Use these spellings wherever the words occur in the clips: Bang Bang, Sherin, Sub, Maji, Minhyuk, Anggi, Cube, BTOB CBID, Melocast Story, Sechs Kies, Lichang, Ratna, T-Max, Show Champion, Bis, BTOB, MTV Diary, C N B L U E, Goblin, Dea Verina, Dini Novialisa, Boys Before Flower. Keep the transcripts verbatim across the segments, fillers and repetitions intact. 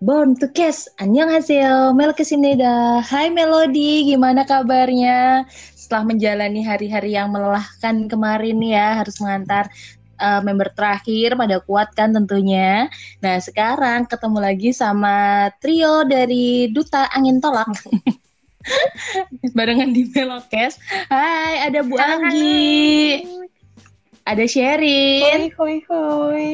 Born to Kiss, annyeonghaseyo, Melokesinida. Hai Melody, gimana kabarnya? Setelah menjalani hari-hari yang melelahkan kemarin ya, harus mengantar uh, member terakhir pada kuat kan tentunya. Nah sekarang ketemu lagi sama trio dari Duta Angin Tolak barengan di Melocast. Hai, ada Bu halo, Anggi, halo. Ada Sherin. Hoi, hoi, hoi.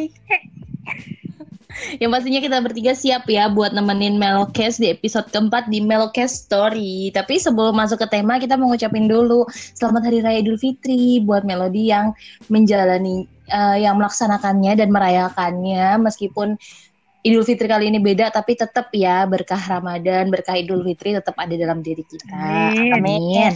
Yang pastinya kita bertiga siap ya buat nemenin Melocast di episode keempat di Melocast Story. Tapi sebelum masuk ke tema, kita mau ngucapin dulu selamat Hari Raya Idul Fitri buat Melody yang menjalani, uh, yang melaksanakannya dan merayakannya. Meskipun Idul Fitri kali ini beda, tapi tetap ya berkah Ramadan, berkah Idul Fitri tetap ada dalam diri kita. Amin.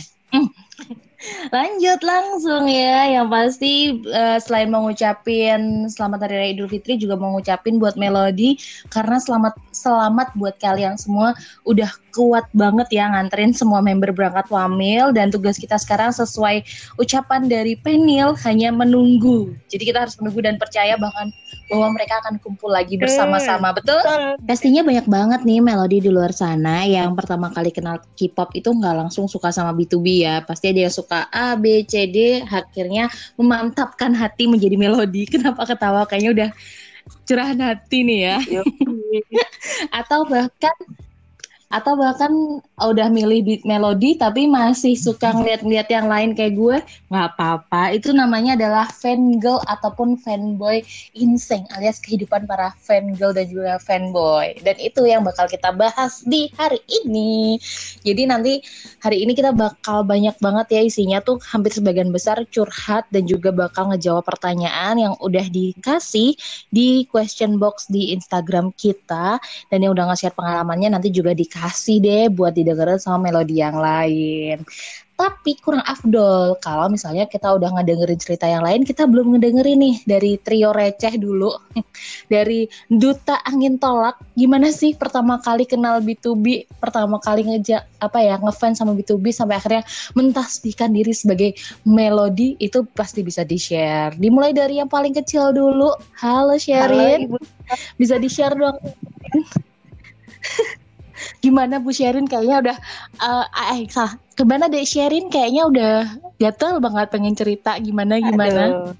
Lanjut langsung ya, yang pasti uh, selain mengucapin selamat Hari Raya Idul Fitri, juga mengucapin buat Melody karena selamat selamat buat kalian semua udah kuat banget ya nganterin semua member berangkat wamil, dan tugas kita sekarang sesuai ucapan dari Peniel hanya menunggu. Jadi kita harus menunggu dan percaya bahkan bahwa mereka akan kumpul lagi bersama-sama, betul? Pastinya banyak banget nih Melody di luar sana yang pertama kali kenal K-pop itu nggak langsung suka sama B to B ya, pasti ada yang suka A, B, C, D, akhirnya memantapkan hati menjadi Melody. Kenapa ketawa? Kayaknya udah curahan hati nih ya. Atau bahkan Atau bahkan udah milih Melody tapi masih suka ngeliat-ngeliat yang lain kayak gue. Gak apa-apa, itu namanya adalah fangirl ataupun fanboy Insaeng, alias kehidupan para fangirl dan juga fanboy. Dan itu yang bakal kita bahas di hari ini. Jadi nanti hari ini kita bakal banyak banget ya isinya tuh, hampir sebagian besar curhat dan juga bakal ngejawab pertanyaan yang udah dikasih di question box di Instagram kita. Dan yang udah nge-share pengalamannya nanti juga di kasih deh buat didengerin sama Melody yang lain. Tapi kurang afdol kalau misalnya kita udah ngedengerin cerita yang lain, kita belum ngedengerin nih dari trio receh dulu. Dari Duta Angin Tolak, gimana sih pertama kali kenal B to B, pertama kali ngejak apa ya, ngefans sama B to B sampai akhirnya mentasbihkan diri sebagai Melody, itu pasti bisa di-share. Dimulai dari yang paling kecil dulu. Halo Sherin. Halo, bisa di-share dong. Gimana Bu Sherin, kayaknya udah uh, eh salah. Gimana deh Sherin, kayaknya udah gatel banget pengen cerita gimana-gimana.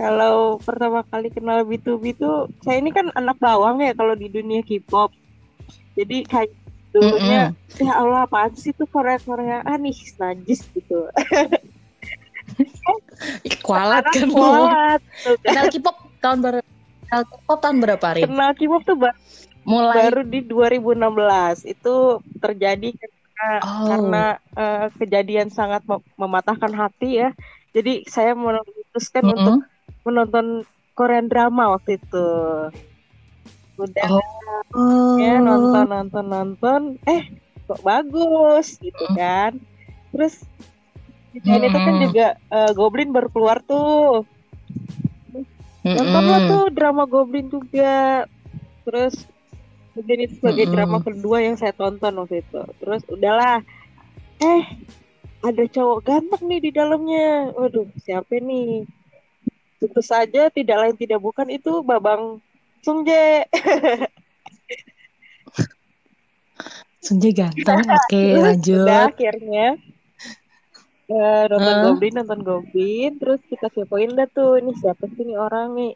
Kalau pertama kali kenal B to B tuh, saya ini kan anak bawang ya kalau di dunia K-pop. Jadi kayak dulunya, mm-hmm. ya Allah apaan sih tuh Korea-Koreaan nih, najis gitu. Kualat kan lu. Kenal K-pop tahun berapa? Kenal K-pop tahun berapa, Rin? Kenal K-pop tuh ba- Mulai. Baru di dua ribu enam belas itu terjadi karena, oh. karena uh, kejadian sangat mem- mematahkan hati ya. Jadi saya memutuskan mm-hmm. untuk menonton Korean drama waktu itu. Udah oh. ya nonton nonton nonton, eh kok bagus gitu kan. Terus kejadian mm-hmm. itu kan juga uh, Goblin baru keluar tuh. Nonton mm-hmm. tuh drama Goblin juga. Terus jadi itu sebagai mm-hmm. drama kedua yang saya tonton waktu itu. Terus udahlah, eh ada cowok ganteng nih di dalamnya. Waduh, siapa nih? Tentu saja tidak lain tidak bukan itu Babang Sungjae. Sungjae ganteng. Oke, okay, lanjut. Udah, akhirnya uh, nonton uh. Goblin, nonton Goblin. Terus kita kepoin dah tuh, ini siapa sih nih orang nih?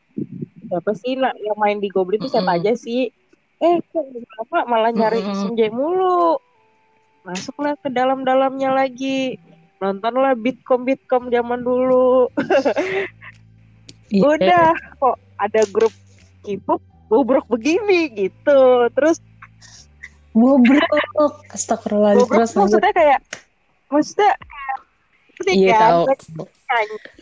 Siapa sih yang main di Goblin itu siapa aja sih? Eh, kenapa malah nyari Sungjae mulu? Masuklah ke dalam-dalamnya lagi. Nontonlah Bitcom-Bitcom zaman dulu. Udah, kok ada grup K-pop bobrok begini gitu. Terus bobrok. Astagfirullahaladzim. Bobrok maksudnya kayak, maksudnya iya tahu.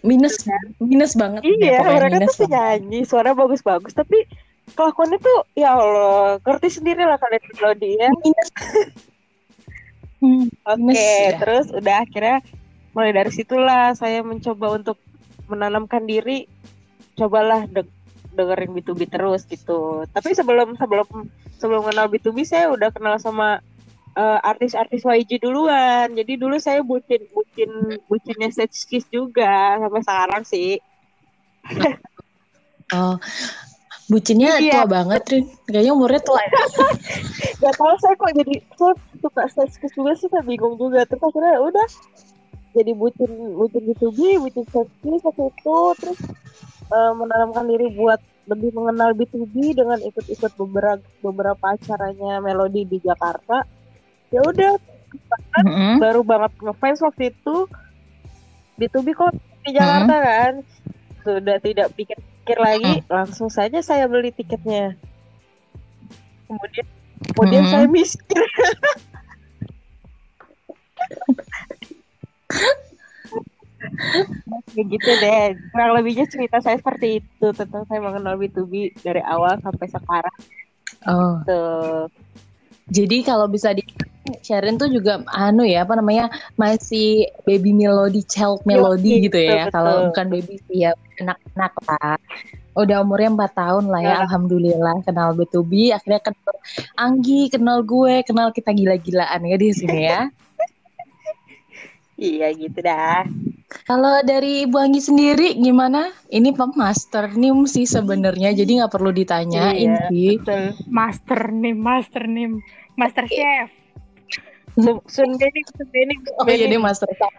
Minus minus banget. Iya, mereka tuh nyanyi, suara bagus-bagus, tapi kelakuannya tuh ya Allah, ngerti sendiri lah kalian Melody ya. Minus. hmm, Oke, okay, ya. Terus udah akhirnya mulai dari situlah saya mencoba untuk menanamkan diri, cobalah de- dengerin B to B terus gitu. Tapi sebelum sebelum sebelum kenal B to B saya udah kenal sama Uh, artis-artis Y G duluan. Jadi dulu saya bucin bucin bucinnya Sechs Kies juga sampai sekarang sih. Oh, Bucinnya iya. Tua banget, Rin. Kayaknya umurnya tua ya. Gak tau saya kok jadi, saya suka Sechs Kies juga sih, saya bingung juga. Terus akhirnya udah jadi bucin, bucin B T O B, bucin Sechs Kies waktu itu. Terus uh, menanamkan diri buat lebih mengenal B T O B dengan ikut-ikut beberapa beberapa acaranya Melody di Jakarta. Ya udah, mm-hmm. baru banget ngefans waktu itu. B T O B kok di Jakarta mm-hmm. kan, sudah tidak pikir-pikir lagi, mm-hmm. langsung saja saya beli tiketnya. Kemudian, kemudian mm-hmm. saya miskin. Begitu deh, kurang lebihnya cerita saya seperti itu tentang saya mengenal B T O B dari awal sampai sekarang. Oh. Tuh. Jadi kalau bisa di sharein tuh juga anu ya, apa namanya, masih baby melody, child melody ya, gitu ya. Kalau bukan baby sih ya anak-anak lah. Udah umurnya empat tahun lah ya, nah. Alhamdulillah kenal B T O B, akhirnya kenal Anggi, kenal gue, kenal kita gila-gilaan ya di sini ya. Iya gitu dah. Kalau dari Bu Anggi sendiri gimana? Ini master name sih sebenarnya, jadi nggak perlu ditanyain iya, sih. Betul. Master name, master name, master chef. Sumbenim, sumbenim. Oh iya dia master chef.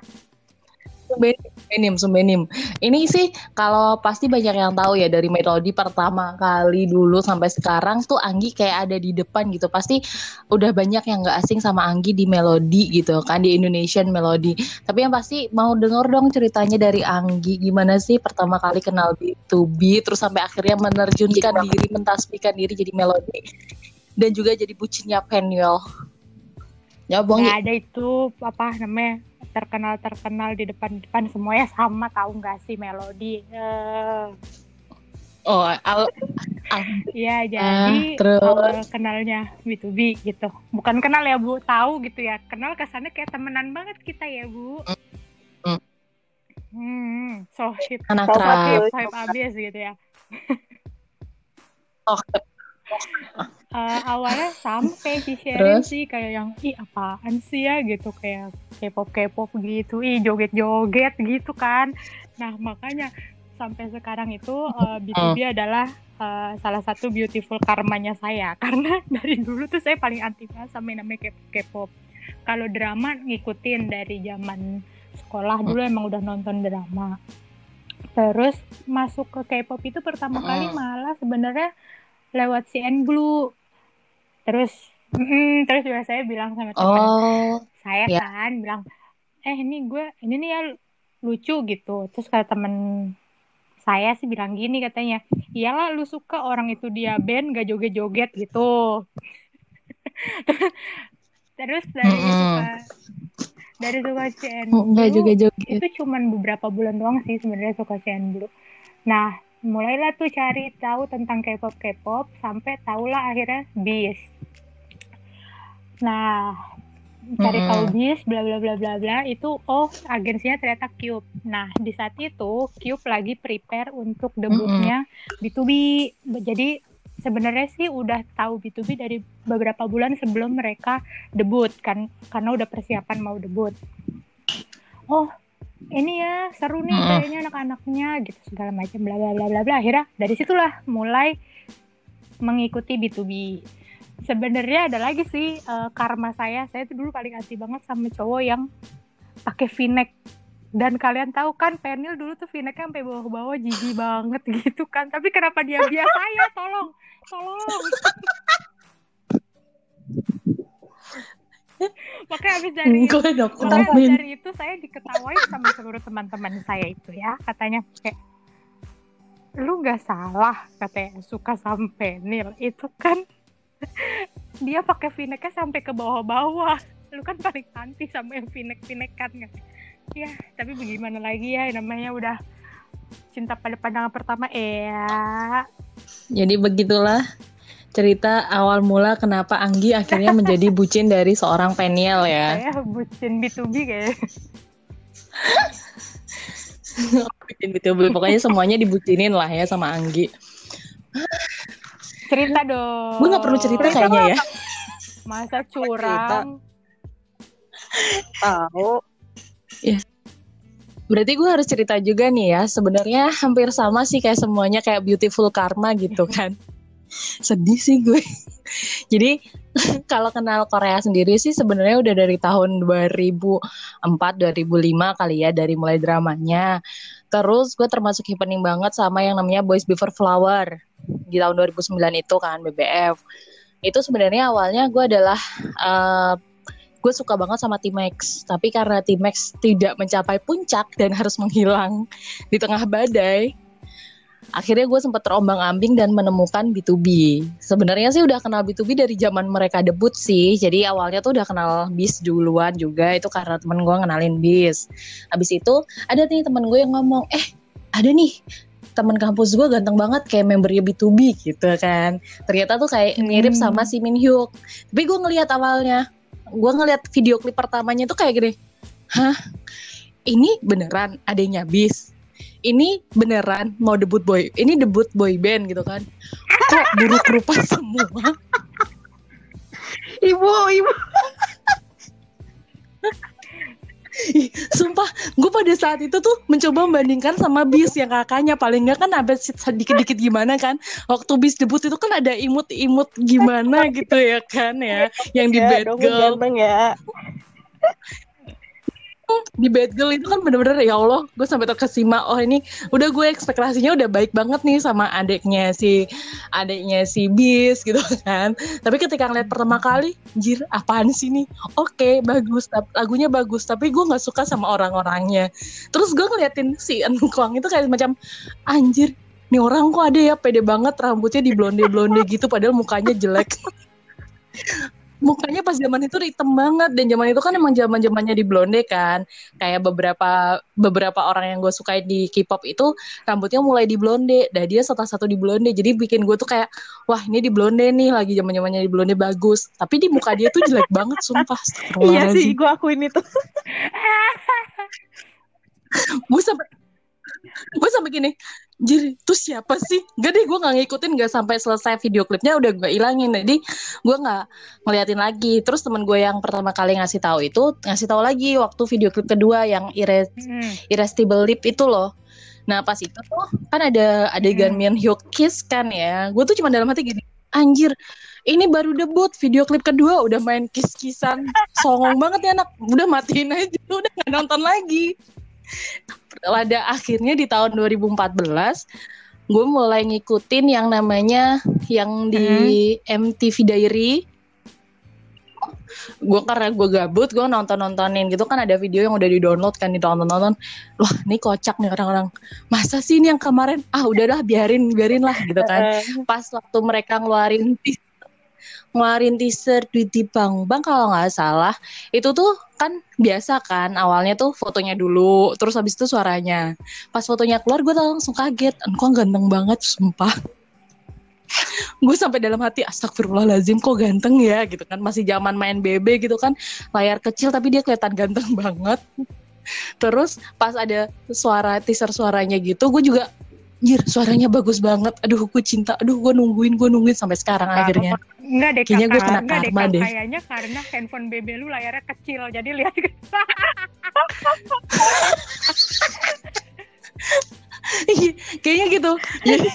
Sumbenim, sumbenim. Ini sih kalau pasti banyak yang tahu ya dari Melody pertama kali dulu sampai sekarang tuh Anggi kayak ada di depan gitu. Pasti udah banyak yang nggak asing sama Anggi di Melody gitu kan, di Indonesian Melody. Tapi yang pasti mau denger dong ceritanya dari Anggi, gimana sih pertama kali kenal B T O B terus sampai akhirnya menerjunkan diri, mentasbihkan diri jadi Melody dan juga jadi bucinnya Peniel. Ya bang. Nggak ada itu apa namanya, terkenal-terkenal di depan-depan semuanya sama, tahu nggak sih Melody? Uh. Oh, al, al. Ya jadi uh, awal kenalnya B T O B gitu. Bukan kenal ya Bu, tahu gitu ya. Kenal kesannya kayak temenan banget kita ya Bu. Mm. Hmm, sohib, anak sohib, sohib abis gitu ya. Oh. Uh, awalnya sampai si sharing terus? Sih kayak yang ih apaan sih ya gitu, kayak K-pop-K-pop gitu, ih joget-joget gitu kan. Nah makanya sampai sekarang itu uh, B T O B uh. adalah uh, salah satu beautiful karmanya saya, karena dari dulu tuh saya paling anti sama yang namanya K-pop. Kalau drama ngikutin dari zaman sekolah dulu, uh. emang udah nonton drama. Terus masuk ke K-pop itu pertama uh. kali malah sebenarnya lewat C N B L U E. Terus mm, terus juga saya bilang sama teman oh, saya yeah. kan bilang, eh ini gue ini nih ya lucu gitu. Terus kata teman saya sih bilang gini katanya, iyalah lu suka orang itu dia band gak joget-joget gitu. Terus dari mm-hmm. suka dari suka C N B L U E itu cuman beberapa bulan doang sih sebenarnya suka C N B L U E. Nah mulailah tuh cari tahu tentang K-pop-K-pop sampai tahulah akhirnya Bis. Nah, cari tahu Bis bla bla bla bla bla itu oh agensinya ternyata Cube. Nah, di saat itu Cube lagi prepare untuk debutnya B T O B. Jadi sebenarnya sih udah tahu B T O B dari beberapa bulan sebelum mereka debut kan, karena udah persiapan mau debut. Oh, ini ya seru nih kayaknya anak-anaknya gitu segala macam bla bla bla bla. Akhirnya dari situlah mulai mengikuti B T O B. Sebenarnya ada lagi sih uh, karma saya. Saya tuh dulu paling anti banget sama cowok yang pakai v-neck. Dan kalian tahu kan Peniel dulu tuh v-necknya sampai bawah-bawah, jijik banget gitu kan. Tapi kenapa dia biasa saya tolong, tolong. Makanya abis dari, makanya abis dari itu saya diketawain sama seluruh teman-teman saya itu ya, katanya kayak lu nggak salah katanya suka sama Peniel itu kan dia pakai v-necknya sampai ke bawah-bawah, lu kan paling anti sama yang v-neck-v-neck kan ya. Tapi bagaimana lagi ya, namanya udah cinta pada pandangan pertama ya. Jadi begitulah cerita awal mula kenapa Anggi akhirnya menjadi bucin dari seorang Peniel ya. Saya bucin B T O B kayaknya. Bucin B T O B, pokoknya semuanya dibucinin lah ya sama Anggi. Cerita dong. Gue gak perlu cerita, cerita kayaknya ya. Masa curang. Tahu. Yes. Berarti gue harus cerita juga nih ya. Sebenarnya hampir sama sih kayak semuanya, kayak beautiful karma gitu kan. Sedih sih gue. Jadi kalau kenal Korea sendiri sih sebenarnya udah dari tahun dua ribu empat dua ribu lima kali ya, dari mulai dramanya. Terus gue termasuk happening banget sama yang namanya Boys Before Flower di tahun dua ribu sembilan itu kan, B B F. Itu sebenarnya awalnya gue adalah uh, gue suka banget sama T-Max, tapi karena T-Max tidak mencapai puncak dan harus menghilang di tengah badai, akhirnya gue sempat terombang-ambing dan menemukan B T O B. Sebenarnya sih udah kenal B T O B dari zaman mereka debut sih. Jadi awalnya tuh udah kenal Bis duluan juga. Itu karena temen gue ngenalin Bis. Habis itu ada nih temen gue yang ngomong, Eh ada nih temen kampus gue ganteng banget kayak membernya B T O B gitu kan. Ternyata tuh kayak mirip hmm. sama si Minhyuk. Tapi gue ngelihat awalnya, gue ngelihat video klip pertamanya tuh kayak gini, hah ini beneran adanya Bis, ini beneran mau debut boy, ini debut boy band gitu kan. Kok buruk rupa semua. Ibu, ibu. Sumpah, gue pada saat itu tuh mencoba membandingkan sama Bis yang kakaknya. Paling gak kan ada sedikit-dikit gimana kan. Waktu Bis debut itu kan ada imut-imut gimana gitu ya kan ya. Yang di bad girl. Ya. Di Bad Girl itu kan bener-bener ya Allah, gue sampai terkesima. Oh ini udah gue ekspektasinya udah baik banget nih sama adiknya si adiknya si Bis gitu kan. Tapi ketika ngeliat pertama kali, jir apaan sih nih? Oke okay, bagus, lagunya bagus, tapi gue nggak suka sama orang-orangnya. Terus gue ngeliatin si Eunkwang itu kayak macam anjir, nih orang kok ada ya pede banget, rambutnya di blonde-blonde gitu, padahal mukanya jelek. Mukanya pas zaman itu hitam banget, dan zaman itu kan emang zaman-zamannya di blonde kan. Kayak beberapa beberapa orang yang gue sukai di K-pop itu rambutnya mulai di blonde, dan dia satu-satu di blonde. Jadi bikin gue tuh kayak, wah ini di blonde nih, lagi zaman-zamannya di blonde bagus. Tapi di muka dia tuh jelek banget, sumpah. Iya sih, gue akuin itu. Gue sampai gue sampai gini, jadi tuh siapa sih? Gak deh, gue gak ngikutin, gak sampai selesai video klipnya udah gue ilangin. Jadi gue gak ngeliatin lagi. Terus temen gue yang pertama kali ngasih tahu itu ngasih tahu lagi waktu video klip kedua yang Irre- hmm. Irresistible Lip itu loh. Nah pas itu tuh kan ada adegan hmm. Minhyuk kiss kan ya. Gue tuh cuma dalam hati gini, anjir ini baru debut video klip kedua udah main kiss-kissan. Songong banget ya anak. Udah matiin aja, udah gak nonton lagi. Pada akhirnya di tahun dua ribu empat belas gue mulai ngikutin yang namanya yang di hmm. M T V Diary. Gue karena gue gabut, gue nonton-nontonin gitu kan, ada video yang udah di-download kan, ditonton-tonton. Wah, ini kocak nih orang-orang. Masa sih ini yang kemarin? Ah, udahlah biarin, biarin lah gitu kan. Pas waktu mereka ngeluarin ngeluarin teaser di Bang Bang kalau nggak salah, itu tuh kan biasa kan awalnya tuh fotonya dulu, terus habis itu suaranya. Pas fotonya keluar gue langsung kaget, kok ganteng banget sumpah. Gue sampai dalam hati astagfirullahalazim, kok ganteng ya gitu kan, masih zaman main B B gitu kan, layar kecil tapi dia kelihatan ganteng banget. Terus pas ada suara teaser suaranya gitu, gue juga jir suaranya bagus banget. Aduh gue cinta. Aduh gue nungguin Gue nungguin sampai sekarang nah, akhirnya. Enggak deh kayaknya gue kena karma deh. Kayaknya karena handphone bebe lu layarnya kecil, jadi lihat ke kayaknya gitu. Jadi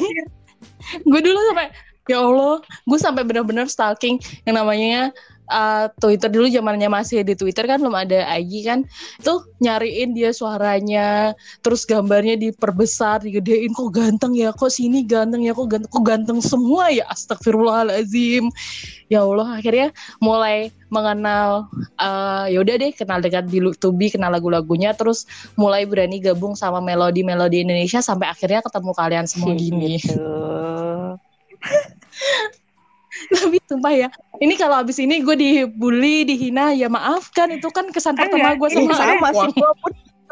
gue dulu sampai ya Allah, gue sampai benar-benar stalking yang namanya uh, Twitter dulu, zamannya masih di Twitter kan, belum ada I G kan. Tuh nyariin dia suaranya, terus gambarnya diperbesar, digedein, kok ganteng ya, kok sini ganteng ya, kok ganteng, kok ganteng semua ya, astagfirullahalazim. Ya Allah, akhirnya mulai mengenal uh, yaudah deh kenal dekat B T O B, kenal lagu-lagunya, terus mulai berani gabung sama melodi-melodi Indonesia sampai akhirnya ketemu kalian semua gini. Tapi sumpah ya, ini kalau abis ini gue dibully, dihina, ya maafkan, itu kan kesan pertama gue sama orang.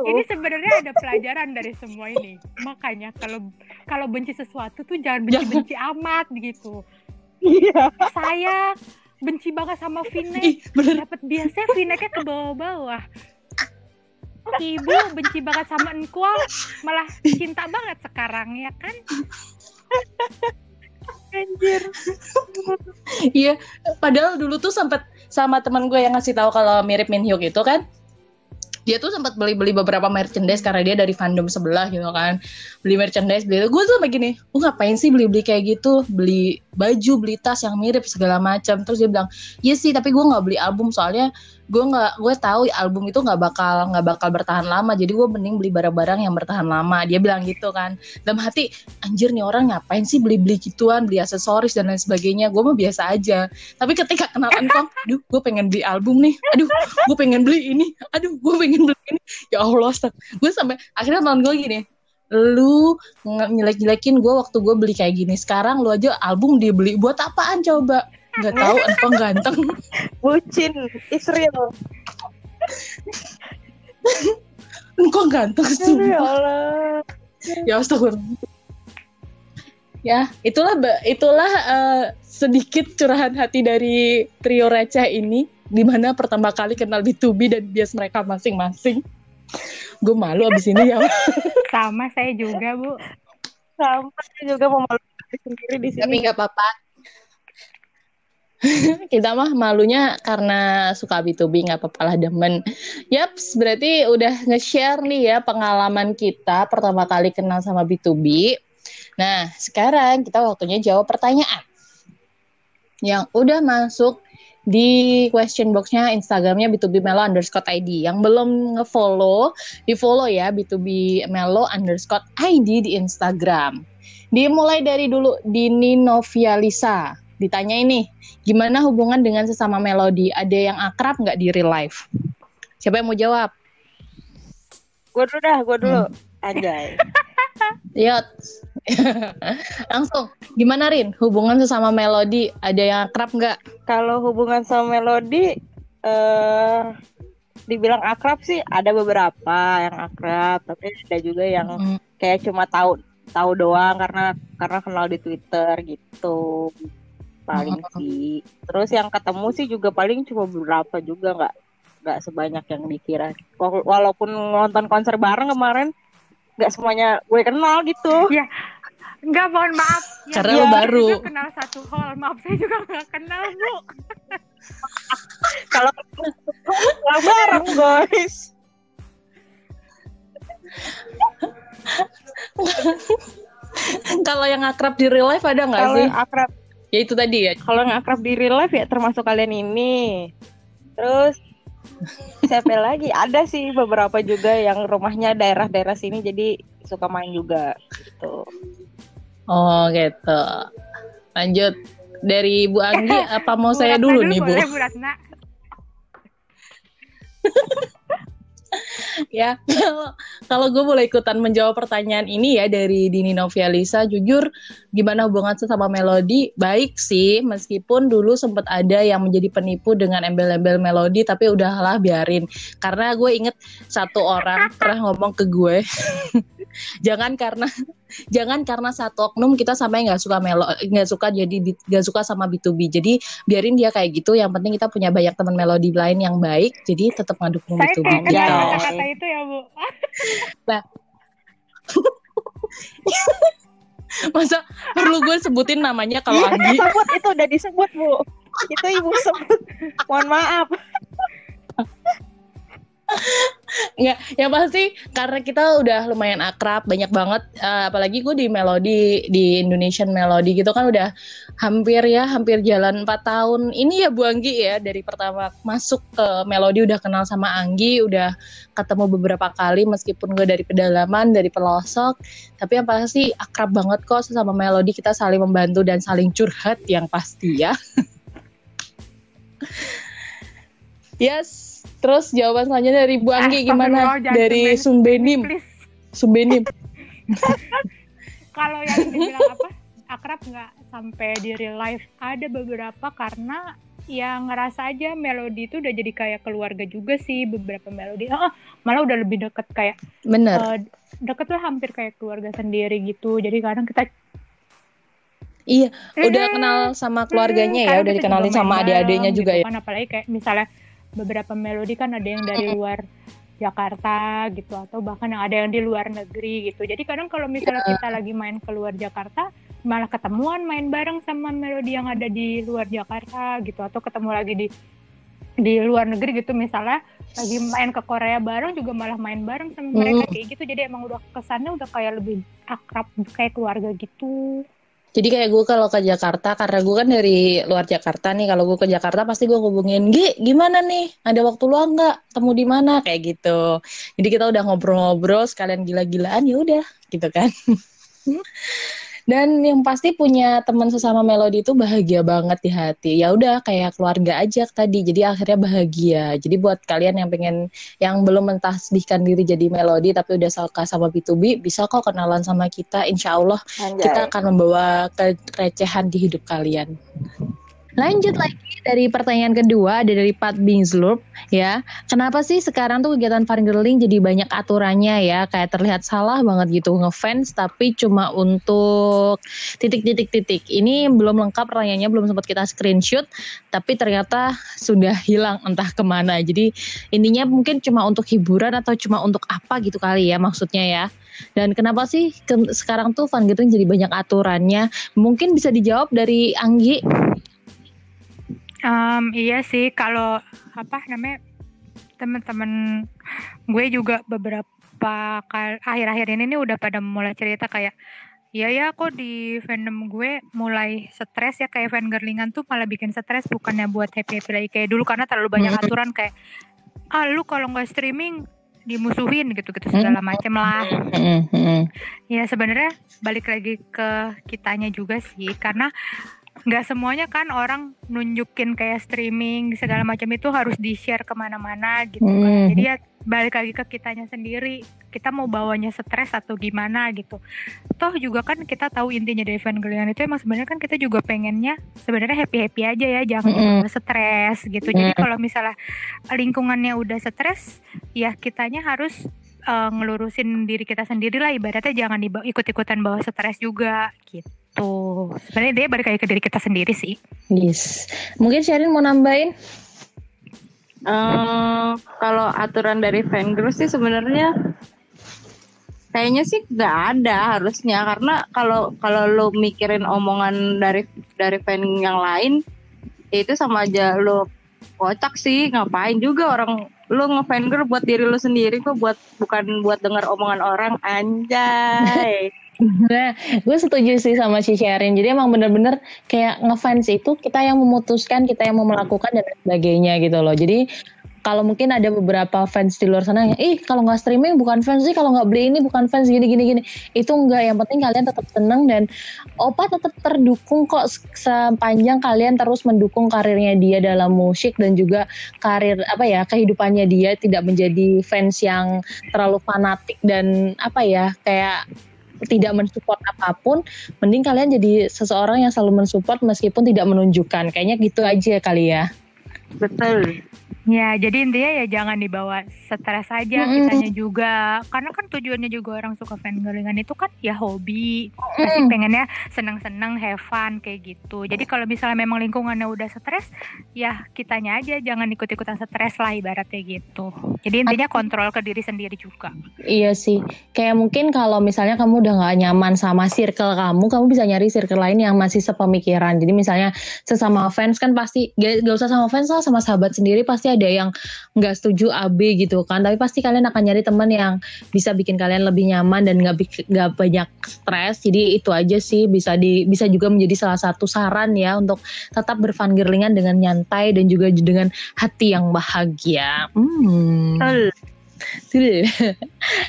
Ini sebenarnya ada pelajaran dari semua ini. Makanya kalau kalau benci sesuatu tuh jangan benci-benci amat gitu. Iya. Saya benci banget sama V-neck, dapat biasanya V-necknya ke bawah-bawah. Ibu benci banget sama Eunkwang, malah cinta banget sekarang ya kan? Anjir. Iya, padahal dulu tuh sempet sama teman gue yang ngasih tahu kalau mirip Minhyuk itu kan. dia tuh sempat beli-beli beberapa merchandise karena dia dari fandom sebelah gitu kan, beli merchandise, beli itu. Gue tuh kayak gini, gue ngapain sih beli-beli kayak gitu, beli baju, beli tas yang mirip segala macam. Terus dia bilang, iya sih tapi gue nggak beli album soalnya gue nggak, gue tahu album itu nggak bakal nggak bakal bertahan lama, jadi gue mending beli barang-barang yang bertahan lama. Dia bilang gitu kan, dalam hati anjir nih orang ngapain sih beli-beli gituan, beli aksesoris dan lain sebagainya, gue mah biasa aja. Tapi ketika kenal Eunkwang, aduh gue pengen beli album nih, aduh gue pengen beli ini, aduh gue pengen beli ini, ya Allah. Gue sampai akhirnya teman gue gini, lu nyelek-nyelekin gue waktu gue beli kayak gini, sekarang lu aja album dibeli buat apaan coba. Gak tahu Eunkwang ganteng, bucin, Israel. Eunkwang ganteng semua. Ya Allah. Ya astagfirullah. Ya, itulah itulah uh, sedikit curahan hati dari trio receh ini, di mana pertama kali kenal B T O B dan bias mereka masing-masing. Gue malu abis ini ya. Sama saya juga, Bu. Sama saya juga mau malu sendiri di sini. Tapi enggak apa-apa. Kita mah malunya karena suka B T O B, enggak apa-apalah demen. Yaps, berarti udah nge-share nih ya pengalaman kita pertama kali kenal sama B T O B. Nah, sekarang kita waktunya jawab pertanyaan yang udah masuk di question box-nya Instagram-nya B T O B Melo underscore I D. Yang belum nge-follow, di-follow ya B T O B Melo underscore I D di Instagram. Dimulai dari dulu, Dini Novialisa. Ditanya ini, gimana hubungan dengan sesama Melody? Ada yang akrab nggak di real life? Siapa yang mau jawab? Gue dulu dah, gue dulu. Hmm. Anjay. Yot. Langsung, gimana Rin? Hubungan sesama Melody ada yang akrab nggak? Kalau hubungan sama Melody, uh, dibilang akrab sih ada beberapa yang akrab, tapi ada juga yang hmm. kayak cuma tahu tahu doang karena karena kenal di Twitter gitu paling hmm. sih. Terus yang ketemu sih juga paling cuma beberapa juga, nggak nggak sebanyak yang dikira. Walaupun nonton konser bareng kemarin, nggak semuanya gue kenal gitu. Ya. Enggak, mohon maaf. Ya, karena ya, baru. Saya juga kenal satu hall. Maaf, saya juga enggak kenal, Bu. Kalau kalau bareng, guys. Kalau yang akrab di real life ada enggak sih? Kalau akrab. Ya itu tadi ya. Kalau yang akrab di real life ya termasuk kalian ini. Terus siapa lagi? Ada sih beberapa juga yang rumahnya daerah-daerah sini jadi suka main juga gitu. Oh gitu. Lanjut dari Bu Anggi, apa mau saya dulu, dulu nih Bu? Boleh Bu Ratna. Ya, kalau kalau gue boleh ikutan menjawab pertanyaan ini ya dari Dini Novialisa. Jujur, gimana hubungan sesama Melody? Baik sih, meskipun dulu sempat ada yang menjadi penipu dengan embel-embel Melody, tapi udahlah biarin. Karena gue inget satu orang pernah ngomong ke gue. Jangan karena jangan karena satu oknum kita sampai nggak suka melo nggak suka jadi nggak suka sama B T O B. Jadi biarin dia kayak gitu, yang penting kita punya banyak teman melodi lain yang baik, jadi tetap ngedukung B T O B. Saya kayak kenal kata-kata itu ya Bu. Nah, masa perlu gue sebutin namanya kalau Anggi? Sebut, itu udah disebut Bu, itu ibu sebut, mohon maaf. Nggak, yang pasti karena kita udah lumayan akrab, banyak banget, uh, apalagi gue di Melody, di Indonesian Melody gitu kan udah hampir ya, hampir jalan empat tahun ini ya Bu Anggi ya, dari pertama masuk ke Melody udah kenal sama Anggi, udah ketemu beberapa kali meskipun gue dari pedalaman, dari pelosok, tapi yang pasti akrab banget kok sama Melody, kita saling membantu dan saling curhat yang pasti ya. Yes. Terus jawaban selanjutnya dari Bu Anggi gimana? Dari Sumbenim. Sumbenim. Kalau yang dibilang apa? Akrab nggak sampai di real life? Ada beberapa karena yang ngerasa aja Melody itu udah jadi kayak keluarga juga sih beberapa Melody. Oh, malah udah lebih deket kayak. Bener. Uh, deket tuh hampir kayak keluarga sendiri gitu. Jadi kadang kita. Iya. Udah kenal sama keluarganya ya. Udah dikenalin sama adik-adiknya juga ya. Apalagi kayak misalnya beberapa Melody kan ada yang dari luar Jakarta gitu, atau bahkan yang ada yang di luar negeri gitu. Jadi kadang kalau misalnya yeah. kita lagi main keluar Jakarta, malah ketemuan main bareng sama Melody yang ada di luar Jakarta gitu, atau ketemu lagi di di luar negeri gitu. Misalnya lagi main ke Korea bareng juga malah main bareng sama mereka mm. kayak gitu. Jadi emang udah kesannya udah kayak lebih akrab, kayak keluarga gitu. Jadi kayak gue kalau ke Jakarta, karena gue kan dari luar Jakarta nih, kalau gue ke Jakarta pasti gue hubungin, Gi, gimana nih? Ada waktu luang nggak? Temu di mana? Kayak gitu. Jadi kita udah ngobrol-ngobrol, sekalian gila-gilaan, ya udah, gitu kan. Dan yang pasti punya teman sesama Melody itu bahagia banget di hati. Ya udah kayak keluarga aja tadi. Jadi akhirnya bahagia. Jadi buat kalian yang pengen, yang belum mentasbihkan diri jadi Melody tapi udah suka sama B to B, bisa kok kenalan sama kita. Insya Allah Anjay. Kita akan membawa kerecehan di hidup kalian. Lanjut lagi dari pertanyaan kedua, ada dari Pat Bingslurp ya. Kenapa sih sekarang tuh kegiatan fangirling jadi banyak aturannya ya? Kayak terlihat salah banget gitu ngefans tapi cuma untuk titik-titik-titik. Ini belum lengkap pertanyaannya, belum sempat kita screenshot, tapi ternyata sudah hilang entah kemana. Jadi intinya mungkin cuma untuk hiburan atau cuma untuk apa gitu kali ya maksudnya ya. Dan kenapa sih ke- sekarang tuh fangirling jadi banyak aturannya? Mungkin bisa dijawab dari Anggi. Um, iya sih, kalau apa namanya teman-teman gue juga beberapa kali akhir-akhir ini nih udah pada mulai cerita kayak, iya ya kok di fandom gue mulai stres ya, kayak fangirlingan tuh malah bikin stres, bukannya buat happy-happy lagi kayak dulu karena terlalu banyak aturan kayak, ah lu kalau nggak streaming dimusuhin gitu-gitu segala macam lah. Ya sebenarnya balik lagi ke kitanya juga sih, karena nggak semuanya kan orang nunjukin kayak streaming segala macam itu harus di-share kemana-mana gitu kan. Mm. Jadi ya balik lagi ke kitanya sendiri, kita mau bawanya stres atau gimana gitu. Toh juga kan kita tahu intinya dari fangirlingan itu emang sebenarnya kan kita juga pengennya sebenarnya happy-happy aja ya, jangan mm. stres gitu. Mm. Jadi kalau misalnya lingkungannya udah stres, ya kitanya harus uh, ngelurusin diri kita sendiri lah, ibaratnya jangan dibawa, ikut-ikutan bawa stres juga gitu. Tuh, sebenarnya dia balik kayak ke diri kita sendiri sih. Yes. Mungkin Sherin mau nambahin? Uh, kalau aturan dari fangirl sih sebenarnya kayaknya sih nggak ada harusnya, karena kalau kalau lo mikirin omongan dari dari fan yang lain, ya itu sama aja lo kocak sih. Ngapain juga orang lo ngefangirl buat diri lo sendiri kok, buat bukan buat dengar omongan orang, anjay. Nah, gue setuju sih sama si Sherin. Jadi emang bener-bener kayak ngefans itu kita yang memutuskan, kita yang mau melakukan dan sebagainya gitu loh. Jadi kalau mungkin ada beberapa fans di luar sana yang, ih kalau nggak streaming bukan fans sih, kalau nggak beli ini bukan fans, gini-gini-gini. Itu enggak, yang penting kalian tetap seneng dan Opa tetap terdukung kok sepanjang kalian terus mendukung karirnya dia dalam musik dan juga karir apa ya kehidupannya dia, tidak menjadi fans yang terlalu fanatik dan apa ya kayak tidak mensupport apapun. Mending kalian jadi seseorang yang selalu mensupport meskipun tidak menunjukkan. Kayaknya gitu aja kali ya. Betul. Ya jadi intinya ya jangan dibawa stres aja mm-hmm. kitanya juga. Karena kan tujuannya juga orang suka fangirlingan itu kan ya hobi. Pasti mm-hmm. pengennya seneng-seneng, have fun kayak gitu. Jadi kalau misalnya memang lingkungannya udah stres, ya kitanya aja jangan ikut-ikutan stres lah ibaratnya gitu. Jadi intinya kontrol ke diri sendiri juga. Iya sih. Kayak mungkin kalau misalnya kamu udah gak nyaman sama circle kamu, kamu bisa nyari circle lain yang masih sepemikiran. Jadi misalnya sesama fans kan pasti, gak, gak usah sama fans lah, sama sahabat sendiri pasti ada yang nggak setuju A B gitu kan, tapi pasti kalian akan nyari teman yang bisa bikin kalian lebih nyaman dan nggak nggak banyak stres. Jadi itu aja sih, bisa di bisa juga menjadi salah satu saran ya untuk tetap berfangirlingan dengan nyantai dan juga dengan hati yang bahagia. Hmm.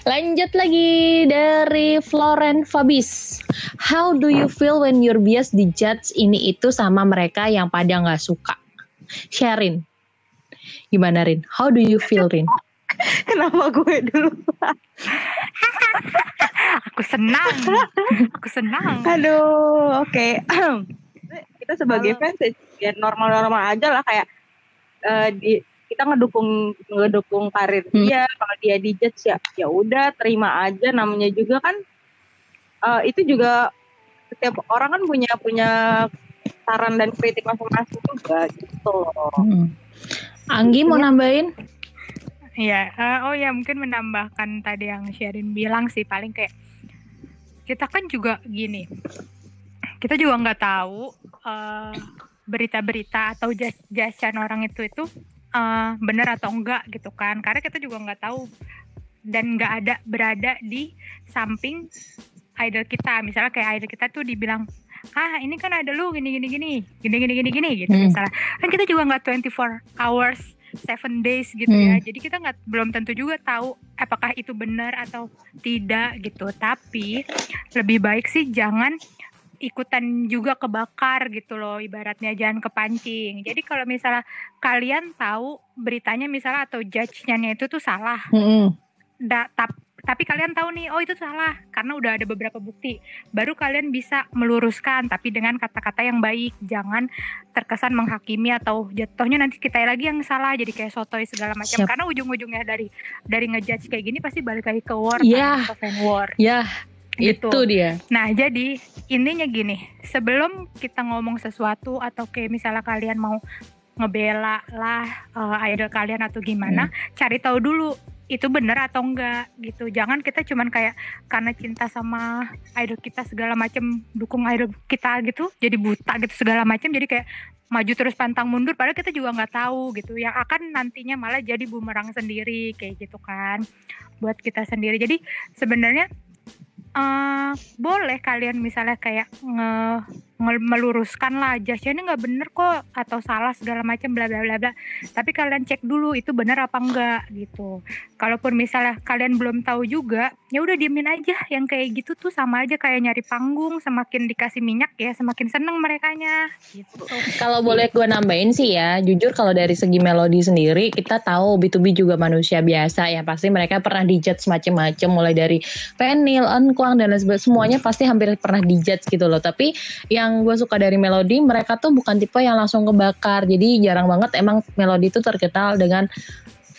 Lanjut lagi dari Florent Fabis. How do you feel when your bias dijudge ini itu sama mereka yang pada nggak suka? Sharin. Gimana Rin? How do you feel Rin? Kenapa gue dulu? Aku senang. Aku senang. Aduh, oke. Okay. Kita sebagai Halo. Fans ya normal-normal aja lah, kayak uh, di, kita ngedukung ngedukung karir dia. Hmm. Kalau dia dijudge ya ya udah terima aja, namanya juga kan uh, itu juga setiap orang kan punya punya saran dan kritik masing-masing juga gitu loh. Hmm. Anggi mau nambahin? Ya, uh, oh ya mungkin menambahkan tadi yang Sherin bilang sih, paling kayak kita kan juga gini, kita juga nggak tahu uh, berita-berita atau jas-jasan orang itu itu uh, benar atau enggak gitu kan, karena kita juga nggak tahu dan nggak ada berada di samping idol kita. Misalnya kayak idol kita tuh dibilang, ah ini kan ada lu gini gini gini gini gini gini gini gitu hmm. misalnya, kan kita juga nggak twenty-four hours seven days gitu hmm. ya, jadi kita nggak belum tentu juga tahu apakah itu benar atau tidak gitu. Tapi lebih baik sih jangan ikutan juga kebakar gitu loh, ibaratnya jangan kepancing. Jadi kalau misalnya kalian tahu beritanya misalnya atau judge-nya itu tuh salah, mm-hmm. da, tap, tapi kalian tahu nih oh itu salah karena udah ada beberapa bukti, baru kalian bisa meluruskan tapi dengan kata-kata yang baik, jangan terkesan menghakimi atau jatuhnya nanti kita lagi yang salah jadi kayak sotoy segala macam. Siap. Karena ujung-ujungnya dari dari ngejudge kayak gini pasti balik lagi ke war, yeah. kan, ke fan war. Iya. Yeah. Gitu. Itu dia. Nah jadi intinya gini, sebelum kita ngomong sesuatu atau kayak misalnya kalian mau ngebela lah uh, idol kalian atau gimana, hmm. cari tahu dulu itu benar atau enggak gitu. Jangan kita cuman kayak karena cinta sama idol kita segala macam dukung idol kita gitu, jadi buta gitu segala macam, jadi kayak maju terus pantang mundur padahal kita juga nggak tahu gitu, yang akan nantinya malah jadi bumerang sendiri kayak gitu kan buat kita sendiri. Jadi sebenarnya Uh, boleh kalian misalnya kayak nge, nge, meluruskan lah jasnya ini nggak bener kok atau salah segala macam bla bla bla bla, tapi kalian cek dulu itu bener apa enggak gitu. Kalaupun misalnya kalian belum tahu juga, ya udah diemin aja. Yang kayak gitu tuh sama aja kayak nyari panggung, semakin dikasih minyak ya semakin seneng merekanya gitu. Kalau boleh gue nambahin sih ya, jujur kalau dari segi melodi sendiri kita tahu B to B juga manusia biasa ya, pasti mereka pernah dijudge macem-macem, mulai dari Peniel, Eunkwang dan sebagainya, semuanya pasti hampir pernah dijudge gitu loh. Tapi yang gue suka dari melodi, mereka tuh bukan tipe yang langsung kebakar, jadi jarang banget emang melodi tuh terkenal dengan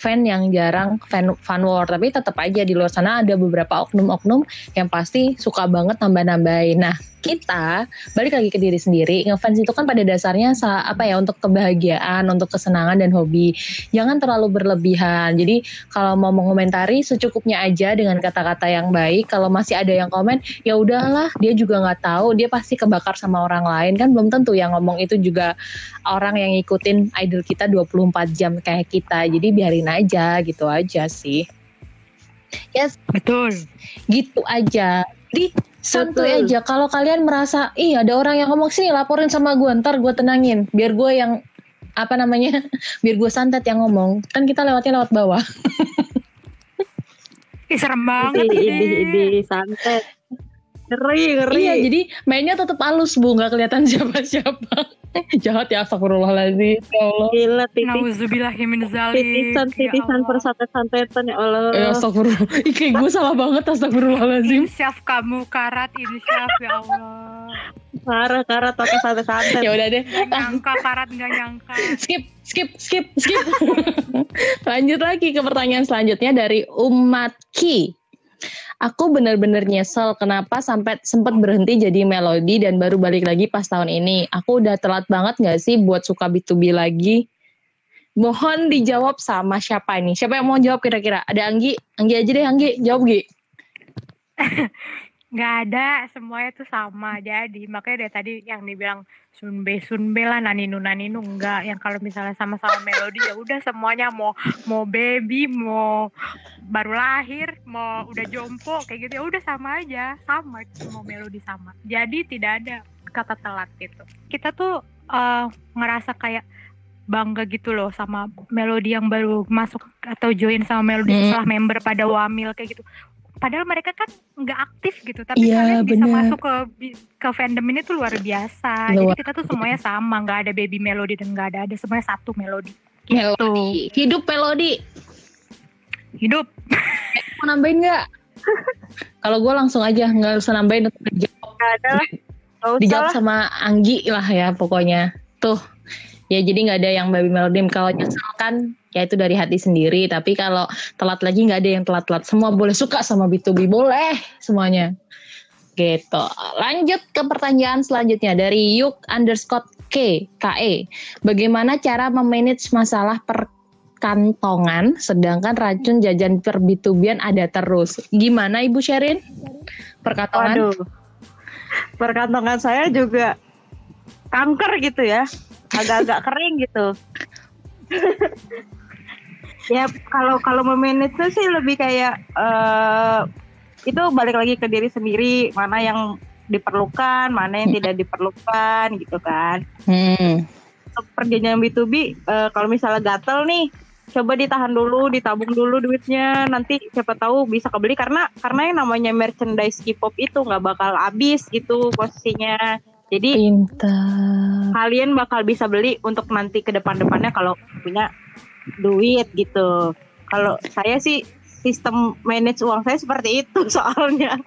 fan yang jarang fan, fan war. Tapi tetap aja di luar sana ada beberapa oknum-oknum yang pasti suka banget nambah-nambahin. Nah kita balik lagi ke diri sendiri, ngefans itu kan pada dasarnya apa ya, untuk kebahagiaan, untuk kesenangan dan hobi, jangan terlalu berlebihan. Jadi kalau mau mengomentari secukupnya aja dengan kata-kata yang baik. Kalau masih ada yang komen, ya udahlah dia juga nggak tahu, dia pasti kebakar sama orang lain, kan belum tentu yang ngomong itu juga orang yang ngikutin idol kita dua puluh empat jam kayak kita, jadi biarin aja gitu aja sih. Yes, betul, gitu aja. Jadi santuy aja. Kalau kalian merasa ih ada orang yang ngomong sini, laporin sama gue, ntar gue tenangin, biar gue yang apa namanya, biar gue santet yang ngomong, kan kita lewatnya lewat bawah. Ih serem banget ini. Ide, ide, ide santet. Ngeri, ngeri. Iya, jadi mainnya tetap halus bu, nggak kelihatan siapa-siapa. Jahat ya, astagfirullahaladzim. Ya Allah. Gila, titik. Nauzubillahiminzalik. Titisan, titisan persantet-santetan ya Allah. Eh astagfirullah. Ih kayak gue salah banget, astagfirullahaladzim. Insyaf kamu karat, insyaf ya Allah. Parah, karat pakai santet-santet. Ya udah deh. Gak nyangka karat, gak nyangka. Skip, skip, skip, skip. Lanjut lagi ke pertanyaan selanjutnya dari Umat Ki. Aku benar-benar nyesel kenapa sampai sempat berhenti jadi melodi dan baru balik lagi pas tahun ini. Aku udah telat banget gak sih buat suka B to B lagi? Mohon dijawab sama siapa ini? Siapa yang mau jawab kira-kira? Ada Anggi? Anggi aja deh, Anggi. Jawab, Gi. Gak ada, semuanya tuh sama. Jadi makanya dari tadi yang dibilang sunbe-sunbe lah, naninu-naninu enggak. Yang kalau misalnya sama-sama melodi ya udah semuanya mau mau baby, mau baru lahir, mau udah jompo kayak gitu ya udah sama aja, sama semua melodi sama. Jadi tidak ada kata telat gitu. Kita tuh uh, ngerasa kayak bangga gitu loh sama melodi yang baru masuk atau join sama melodi hmm. setelah member pada wamil kayak gitu. Padahal mereka kan nggak aktif gitu, tapi ya, kalian bisa bener. masuk ke ke fandom ini tuh luar biasa. Luar. Jadi kita tuh semuanya sama, nggak ada baby melodi dan nggak ada ada semuanya satu melodi. Gitu. Melodi. Hidup melodi. Hidup. Eh, mau nambahin nggak? Kalau gue langsung aja, nggak usah nambahin. Dijawab, ada. Dijawab sama Anggi lah ya pokoknya. Tuh, ya jadi nggak ada yang baby melodi. Kalau nyesalkan, ya itu dari hati sendiri. Tapi kalau telat lagi, nggak ada yang telat-telat. Semua boleh suka sama B to B, boleh semuanya. Gitu. Lanjut ke pertanyaan selanjutnya dari Yuk underscore K K E. Bagaimana cara memanage masalah per kantongan, sedangkan racun jajan per B to B-an ada terus. Gimana Ibu Sherin? Perkantongan? Waduh, perkantongan saya juga kanker gitu ya, agak-agak kering gitu. Ya kalau kalau memanage sih lebih kayak uh, itu balik lagi ke diri sendiri, mana yang diperlukan, mana yang tidak diperlukan gitu kan. Hmm. Perjanjian B to B uh, kalau misalnya gatel nih, coba ditahan dulu, ditabung dulu duitnya, nanti siapa tahu bisa kebeli, karena karena yang namanya merchandise K-pop itu nggak bakal habis gitu posisinya. Jadi pintar, kalian bakal bisa beli untuk nanti ke depan-depannya kalau punya duit gitu. Kalau saya sih sistem manage uang saya seperti itu soalnya.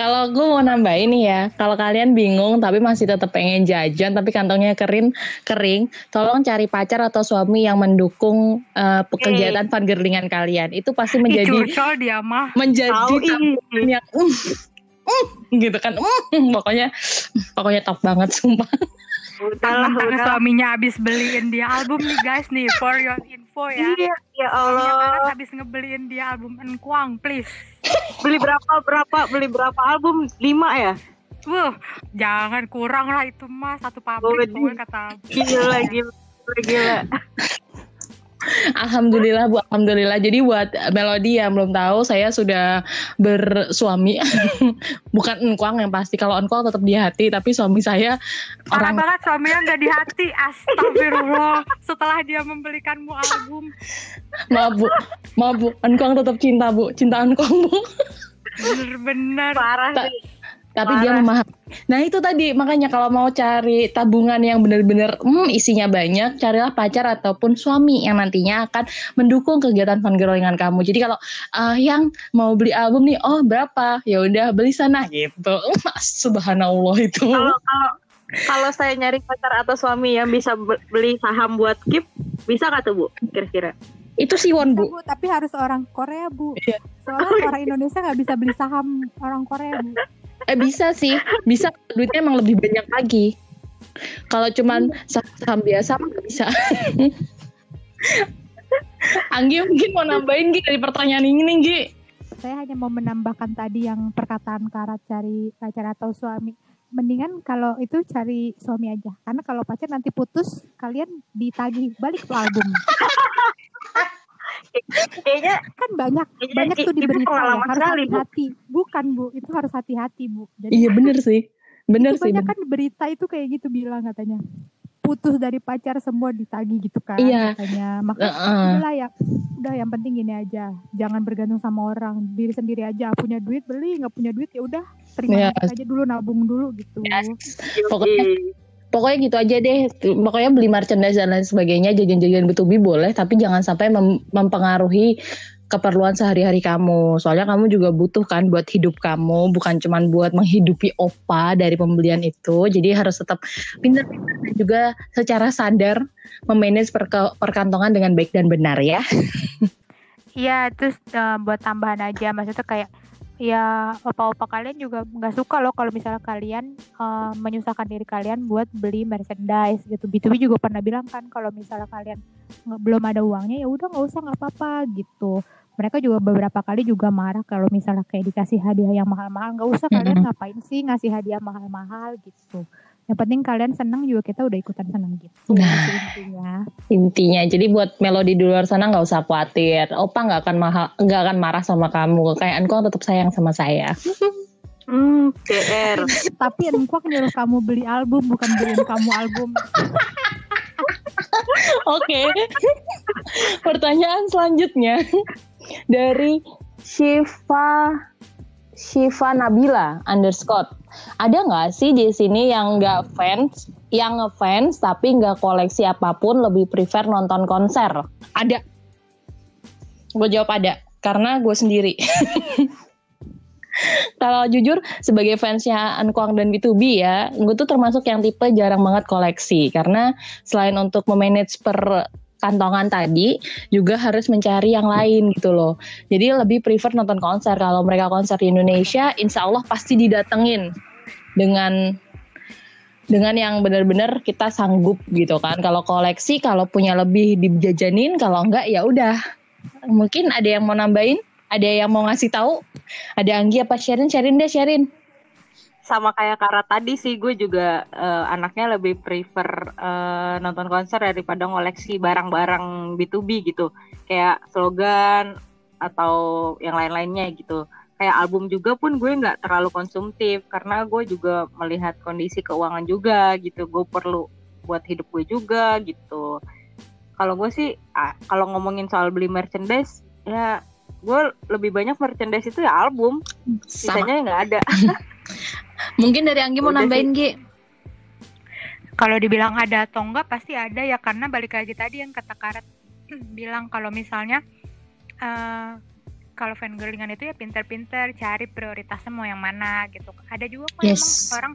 Kalau gue mau nambahin nih ya, kalau kalian bingung tapi masih tetap pengen jajan tapi kantongnya kering, kering, tolong cari pacar atau suami yang mendukung uh, pekerjaan hey. fangirlingan kalian. Itu pasti menjadi curcol dia mah. Menjadi tampilan yang um, Mm, gitu kan, mm, pokoknya pokoknya top banget sumpah. Tentang suaminya abis beliin dia album nih guys nih, for your info ya. Iya, ya Allah. Suaminya kan abis ngebeliin dia album Eunkwang, please. Beli berapa berapa beli berapa album? lima ya? Wuh, jangan kurang lah itu mas, satu pabrik gue kata. Gila gila gila. Alhamdulillah Bu, alhamdulillah. Jadi buat Melody yang belum tahu, saya sudah bersuami. Bukan Eunkwang yang pasti. Kalau Eunkwang tetap di hati, tapi suami saya orang banget, suaminya gak di hati. Astagfirullah. Setelah dia membelikanmu album. Maaf Bu, maaf Bu, Eunkwang tetap cinta Bu, cinta Eunkwang Bu. Bener-bener parah Ta- sih. Tapi Marah. Dia memahami. Nah itu tadi, makanya kalau mau cari tabungan yang benar-benar hmm, isinya banyak, carilah pacar ataupun suami yang nantinya akan mendukung kegiatan fangirlingan kamu. Jadi kalau uh, yang mau beli album nih, oh berapa? Ya udah beli sana gitu. Subhanallah itu. Kalau kalau saya nyari pacar atau suami yang bisa beli saham buat Cube, bisa nggak tuh Bu? Kira-kira? Itu Siwon Bu. Bu, tapi harus orang Korea Bu. Iya. Soalnya oh, orang Indonesia nggak bisa beli saham orang Korea Bu. Eh bisa sih, bisa, duitnya emang lebih banyak lagi. Kalau cuman saham biasa mah gak bisa. Anggi mungkin mau nambahin Gi dari pertanyaan ini Gi. Saya hanya mau menambahkan tadi yang perkataan Kara cari pacar atau suami. Mendingan kalau itu cari suami aja, karena kalau pacar nanti putus kalian ditagih balik tuh album. Kayaknya kan banyak kayaknya, banyak tuh di berita ya, harus hati-hati. Bukan Bu, itu harus hati-hati Bu. Jadi, iya benar sih, benar sih. Banyak kan berita itu kayak gitu bilang katanya putus dari pacar semua ditagih gitu kan iya. katanya. Makanya uh-uh. udah ya, udah yang penting gini aja, jangan bergantung sama orang, diri sendiri aja. Punya duit beli, nggak punya duit ya udah terima yes. aja dulu, nabung dulu gitu. Yes. Pokoknya. Pokoknya gitu aja deh, pokoknya beli merchandise dan lain sebagainya, jajan-jajan B to B boleh, tapi jangan sampai mem- mempengaruhi keperluan sehari-hari kamu. Soalnya kamu juga butuh kan buat hidup kamu, bukan cuma buat menghidupi opa dari pembelian itu. Jadi harus tetap pintar-pintar dan juga secara sadar memanage perke- perkantongan dengan baik dan benar ya. Iya, terus uh, buat tambahan aja, maksudnya kayak, ya opa-opa kalian juga nggak suka loh kalau misalnya kalian uh, menyusahkan diri kalian buat beli merchandise gitu. B to B juga pernah bilang kan kalau misalnya kalian nge- belum ada uangnya ya udah nggak usah, nggak apa-apa gitu. Mereka juga beberapa kali juga marah kalau misalnya kayak dikasih hadiah yang mahal-mahal, nggak usah kalian ngapain sih ngasih hadiah mahal-mahal gitu. Yang penting kalian senang juga, kita udah ikutan senang gitu. Nah, intinya. Intinya, jadi buat Melody di luar sana nggak usah khawatir. Opa nggak akan mahal, nggak akan marah sama kamu. Kayak Eunkwang tetap sayang sama saya. Hmm, G R. Tapi Eunkwang nyuruh kamu beli album, bukan beliin kamu album. Oke. Pertanyaan selanjutnya dari Syifa Syifa Nabila underscore. Ada nggak sih di sini yang nggak fans, yang ngefans tapi nggak koleksi apapun, lebih prefer nonton konser? Ada. Gue jawab ada, karena gue sendiri. Kalau jujur, sebagai fansnya Eunkwang dan B to B ya, gue tuh termasuk yang tipe jarang banget koleksi, karena selain untuk memanage per kantongan tadi juga harus mencari yang lain gitu loh. Jadi lebih prefer nonton konser. Kalau mereka konser di Indonesia, insya Allah pasti didatengin dengan dengan yang benar-benar kita sanggup gitu kan. Kalau koleksi, kalau punya lebih dijajanin, kalau enggak ya udah. Mungkin ada yang mau nambahin, ada yang mau ngasih tahu, ada Anggi apa Sherin? Sherin deh Sherin. sama kayak Kara tadi sih, gue juga uh, anaknya lebih prefer uh, nonton konser daripada ngoleksi barang-barang B to B gitu. Kayak slogan atau yang lain-lainnya gitu. Kayak album juga pun gue gak terlalu konsumtif, karena gue juga melihat kondisi keuangan juga gitu. Gue perlu buat hidup gue juga gitu. Kalau gue sih, ah, kalau ngomongin soal beli merchandise, ya gue lebih banyak merchandise itu ya album. Sisanya gak ada. Mungkin dari Anggi mau udah nambahin, Gi. Kalau dibilang ada atau enggak, pasti ada ya, karena balik lagi tadi yang kata Karet bilang, kalau misalnya uh, kalau fangirlingan itu ya pinter-pinter cari prioritasnya mau yang mana gitu. Ada juga kok yes. memang orang,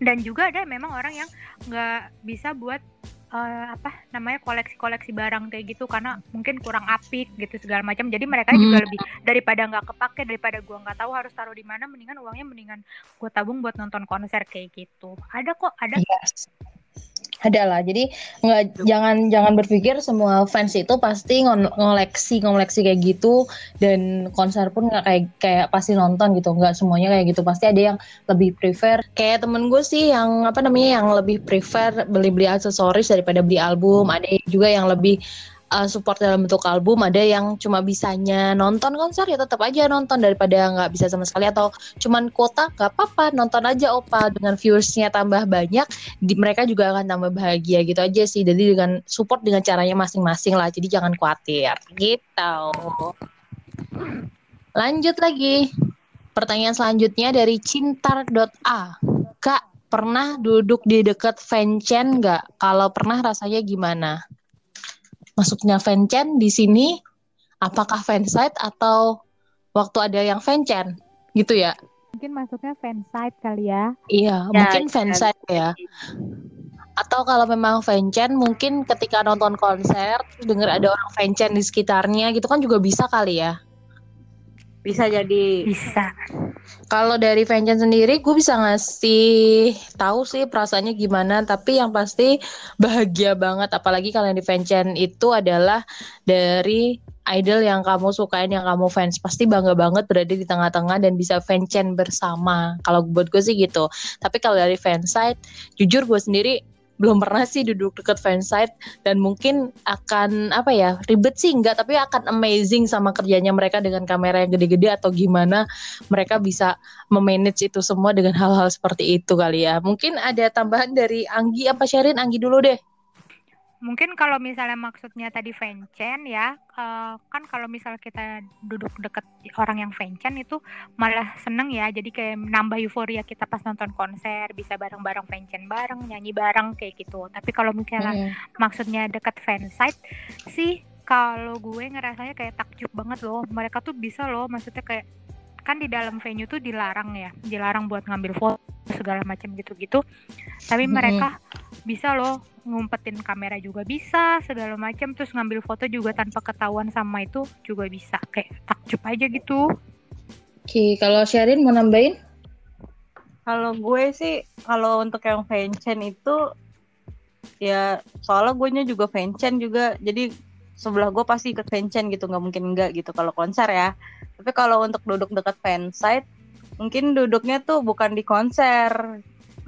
dan juga ada memang orang yang nggak bisa buat uh, apa namanya koleksi-koleksi barang kayak gitu, karena mungkin kurang apik gitu segala macam. Jadi mereka hmm. juga lebih daripada nggak kepake, daripada gua nggak tahu harus taruh di mana, mendingan uangnya mendingan gua tabung buat nonton konser kayak gitu. Ada kok, ada. Yes. Ada lah. Jadi nggak jangan jangan berpikir semua fans itu pasti ngoleksi ngoleksi kayak gitu, dan konser pun nggak kayak kayak pasti nonton gitu. Nggak semuanya kayak gitu. Pasti ada yang lebih prefer. Kayak temen gue sih yang apa namanya yang lebih prefer beli beli aksesoris daripada beli album. Ada juga yang lebih Uh, support dalam bentuk album, ada yang cuma bisanya nonton konser, ya tetap aja nonton daripada nggak bisa sama sekali, atau cuman kuota nggak apa-apa, nonton aja opa, dengan viewersnya tambah banyak, di, mereka juga akan tambah bahagia gitu aja sih. Jadi dengan support dengan caranya masing-masing lah, jadi jangan khawatir gitu. Lanjut lagi pertanyaan selanjutnya dari cintar.a. Kak, pernah duduk di dekat fancen nggak? Kalau pernah rasanya gimana? Masuknya fancen di sini apakah fansite atau waktu ada yang fancen gitu ya? Mungkin masuknya fansite kali ya? Iya, ya, mungkin fansite ya. Atau kalau memang fancen mungkin ketika nonton konser terus denger ada orang fancen di sekitarnya gitu kan juga bisa kali ya? Bisa jadi. Bisa. Kalau dari fancen sendiri gue bisa ngasih tahu sih perasaannya gimana, tapi yang pasti bahagia banget, apalagi kalau yang di fancen itu adalah dari idol yang kamu sukain, yang kamu fans, pasti bangga banget berada di tengah-tengah dan bisa fancen bersama. Kalau buat gue sih gitu. Tapi kalau dari fansite, jujur gue sendiri belum pernah sih duduk deket fansite, dan mungkin akan apa ya, ribet sih enggak, tapi akan amazing sama kerjanya mereka dengan kamera yang gede-gede atau gimana mereka bisa memanage itu semua dengan hal-hal seperti itu kali ya. Mungkin ada tambahan dari Anggi apa Sherin? Anggi dulu deh. Mungkin kalau misalnya maksudnya tadi fancen ya, uh, kan kalau misalnya kita duduk deket orang yang fancen itu malah seneng ya, jadi kayak nambah euforia kita pas nonton konser, bisa bareng-bareng fancen bareng, nyanyi bareng kayak gitu. Tapi kalau misalnya mm. maksudnya deket fansite sih, kalau gue ngerasanya kayak takjub banget loh, mereka tuh bisa loh, maksudnya kayak kan di dalam venue tuh dilarang ya, dilarang buat ngambil foto segala macam gitu-gitu, tapi mm. mereka bisa loh ngumpetin kamera juga bisa, segala macam, terus ngambil foto juga tanpa ketahuan sama itu juga bisa, kayak takjub aja gitu. Oke, kalau Sherin mau nambahin? Kalau gue sih, kalau untuk yang fancen itu ya soalnya guenya juga fancen juga, jadi sebelah gue pasti ikut fancen gitu, nggak mungkin enggak gitu kalau konser ya. Tapi kalau untuk duduk dekat fansite, mungkin duduknya tuh bukan di konser,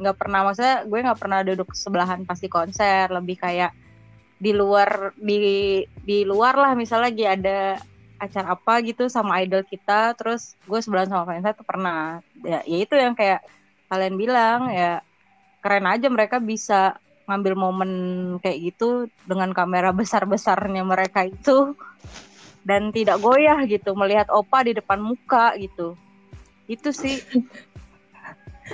nggak pernah, maksudnya gue nggak pernah duduk sebelahan pasti konser, lebih kayak di luar, di di luar lah, misalnya lagi ada acara apa gitu sama idol kita, terus gue sebelahan sama fansite tuh pernah. Ya, ya itu yang kayak kalian bilang ya, keren aja mereka bisa ngambil momen kayak gitu dengan kamera besar-besarnya mereka itu, dan tidak goyah gitu melihat opa di depan muka gitu. Itu sih.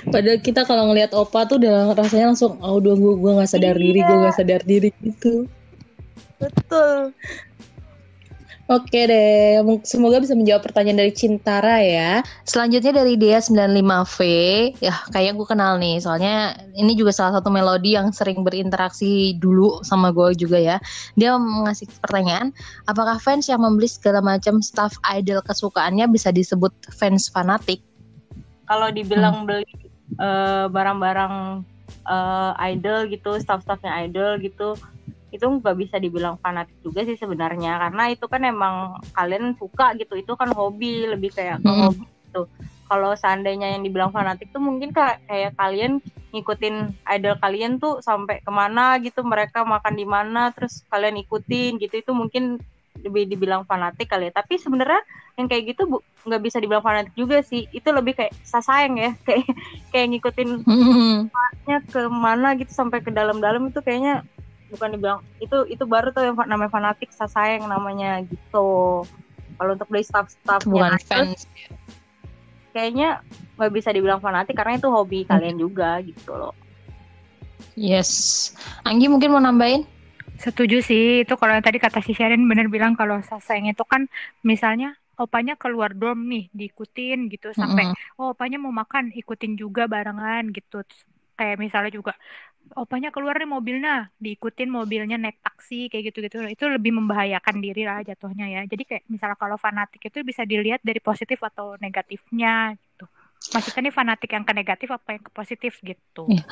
Padahal kita kalau ngelihat opa tuh udah rasanya langsung aduh, gue gue nggak sadar iya. diri gue nggak sadar diri gitu. Betul. Oke deh, semoga bisa menjawab pertanyaan dari Cintara ya. Selanjutnya dari D sembilan lima V. Ya, kayak gue kenal nih, soalnya ini juga salah satu melodi yang sering berinteraksi dulu sama gue juga ya. Dia ngasih pertanyaan, apakah fans yang membeli segala macam staff idol kesukaannya bisa disebut fans fanatik? Kalau dibilang hmm. beli uh, barang-barang uh, idol gitu, staff-staffnya idol gitu, itu nggak bisa dibilang fanatik juga sih sebenarnya, karena itu kan emang kalian suka gitu, itu kan hobi, lebih kayak ke hobi gitu. kalau seandainya yang dibilang fanatik tuh mungkin kayak, kayak kalian ngikutin idol kalian tuh sampai kemana gitu, mereka makan di mana terus kalian ikutin gitu, itu mungkin lebih dibilang fanatik kali ya. Tapi sebenarnya yang kayak gitu bu, nggak bisa dibilang fanatik juga sih, itu lebih kayak sasaeng ya, kayak kayak ngikutin tempatnya kemana gitu sampai ke dalam-dalam, itu kayaknya bukan dibilang, itu itu baru tuh yang namanya fanatik, sasaeng namanya gitu. Kalau untuk dari staff-staffnya bukan fans, kayaknya nggak bisa dibilang fanatik karena itu hobi kalian juga gitu loh. Yes, Anggi mungkin mau nambahin? Setuju sih, itu kalau yang tadi kata si Sharon bener bilang kalau sasaeng itu kan misalnya opanya keluar dorm nih diikutin gitu sampai mm-hmm. oh opanya mau makan ikutin juga barengan gitu. Kayak misalnya juga opanya keluar nih mobilnya diikutin mobilnya naik taksi kayak gitu-gitu, itu lebih membahayakan diri lah jatuhnya ya. Jadi kayak misalnya kalau fanatik itu bisa dilihat dari positif atau negatifnya gitu. Maksudnya nih fanatik yang ke negatif apa yang ke positif gitu. Ya.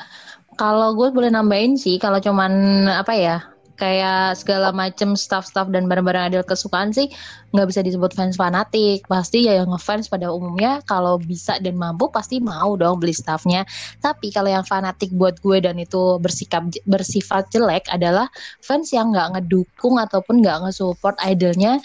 Kalau gue boleh nambahin sih, kalau cuman apa ya, kayak segala macam staff-staff dan barang-barang idol kesukaan sih nggak bisa disebut fans fanatik. Pasti ya yang ngefans pada umumnya kalau bisa dan mampu pasti mau dong beli staffnya. Tapi kalau yang fanatik buat gue dan itu bersikap bersifat jelek adalah fans yang nggak ngedukung ataupun nggak ngesupport idolnya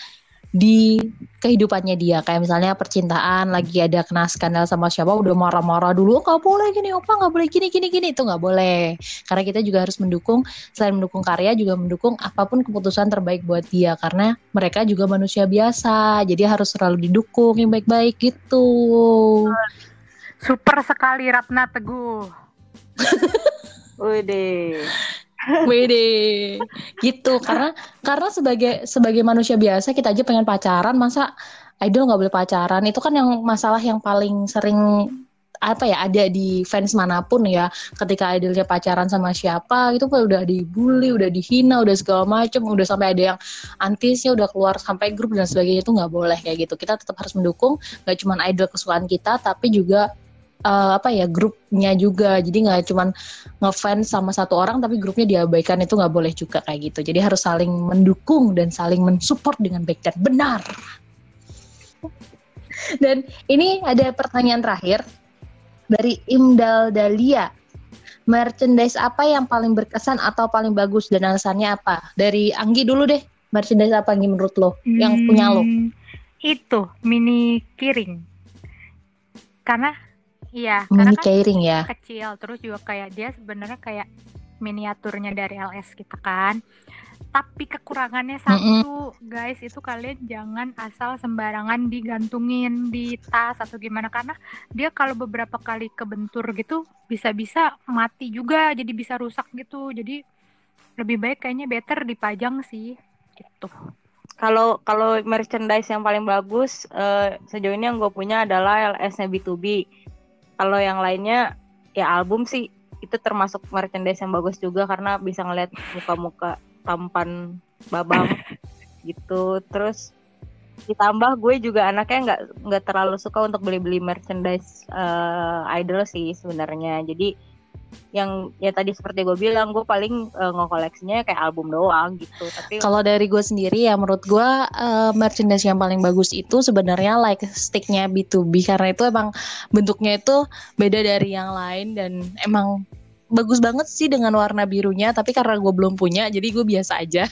di kehidupannya dia. Kayak misalnya percintaan, lagi ada kena skandal sama siapa, udah marah-marah dulu, gak boleh gini, opa gak boleh gini, gini, gini. Itu gak boleh. Karena kita juga harus mendukung, selain mendukung karya, juga mendukung apapun keputusan terbaik buat dia. Karena mereka juga manusia biasa, jadi harus selalu didukung yang baik-baik gitu. Super sekali Ratna Teguh. Udah Wede, gitu. Karena karena sebagai sebagai manusia biasa kita aja pengen pacaran, masa idol nggak boleh pacaran? Itu kan yang masalah yang paling sering apa ya ada di fans manapun ya. Ketika idolnya pacaran sama siapa, itu kan udah dibully, udah dihina, udah segala macem, udah sampai ada yang antisnya udah keluar sampai grup dan sebagainya. Itu nggak boleh kayak gitu. Kita tetap harus mendukung nggak cuma idol kesukaan kita, tapi juga Uh, apa ya grupnya juga, jadi nggak cuman ngefans sama satu orang tapi grupnya diabaikan, itu nggak boleh juga kayak gitu. Jadi harus saling mendukung dan saling mensupport dengan baik dan benar. Dan ini ada pertanyaan terakhir dari Imdal Dahlia. Merchandise apa yang paling berkesan atau paling bagus dan alasannya apa? Dari Anggi dulu deh, merchandise apa Anggi menurut lo hmm, yang punya lo? Itu mini kiring, karena iya, mini karena kan ya, kecil, terus juga kayak dia sebenarnya kayak miniaturnya dari L S gitu kan. Tapi kekurangannya satu, mm-hmm. guys, itu kalian jangan asal sembarangan digantungin di tas atau gimana, karena dia kalau beberapa kali kebentur gitu bisa-bisa mati juga, jadi bisa rusak gitu. Jadi lebih baik kayaknya better dipajang sih gitu. Kalau kalau merchandise yang paling bagus eh, sejauh ini yang gue punya adalah L S-nya B two B. Kalau yang lainnya ya album sih, itu termasuk merchandise yang bagus juga karena bisa ngeliat muka-muka tampan Babang gitu. Terus ditambah gue juga anaknya nggak nggak terlalu suka untuk beli-beli merchandise uh, idol sih sebenarnya. Jadi yang ya tadi seperti gue bilang, gue paling uh, ngokoleksinya kayak album doang gitu. Tapi kalau dari gue sendiri ya, menurut gue uh, merchandise yang paling bagus itu sebenarnya like sticknya B two B, karena itu emang bentuknya itu beda dari yang lain dan emang bagus banget sih dengan warna birunya. Tapi karena gue belum punya, jadi gue biasa aja.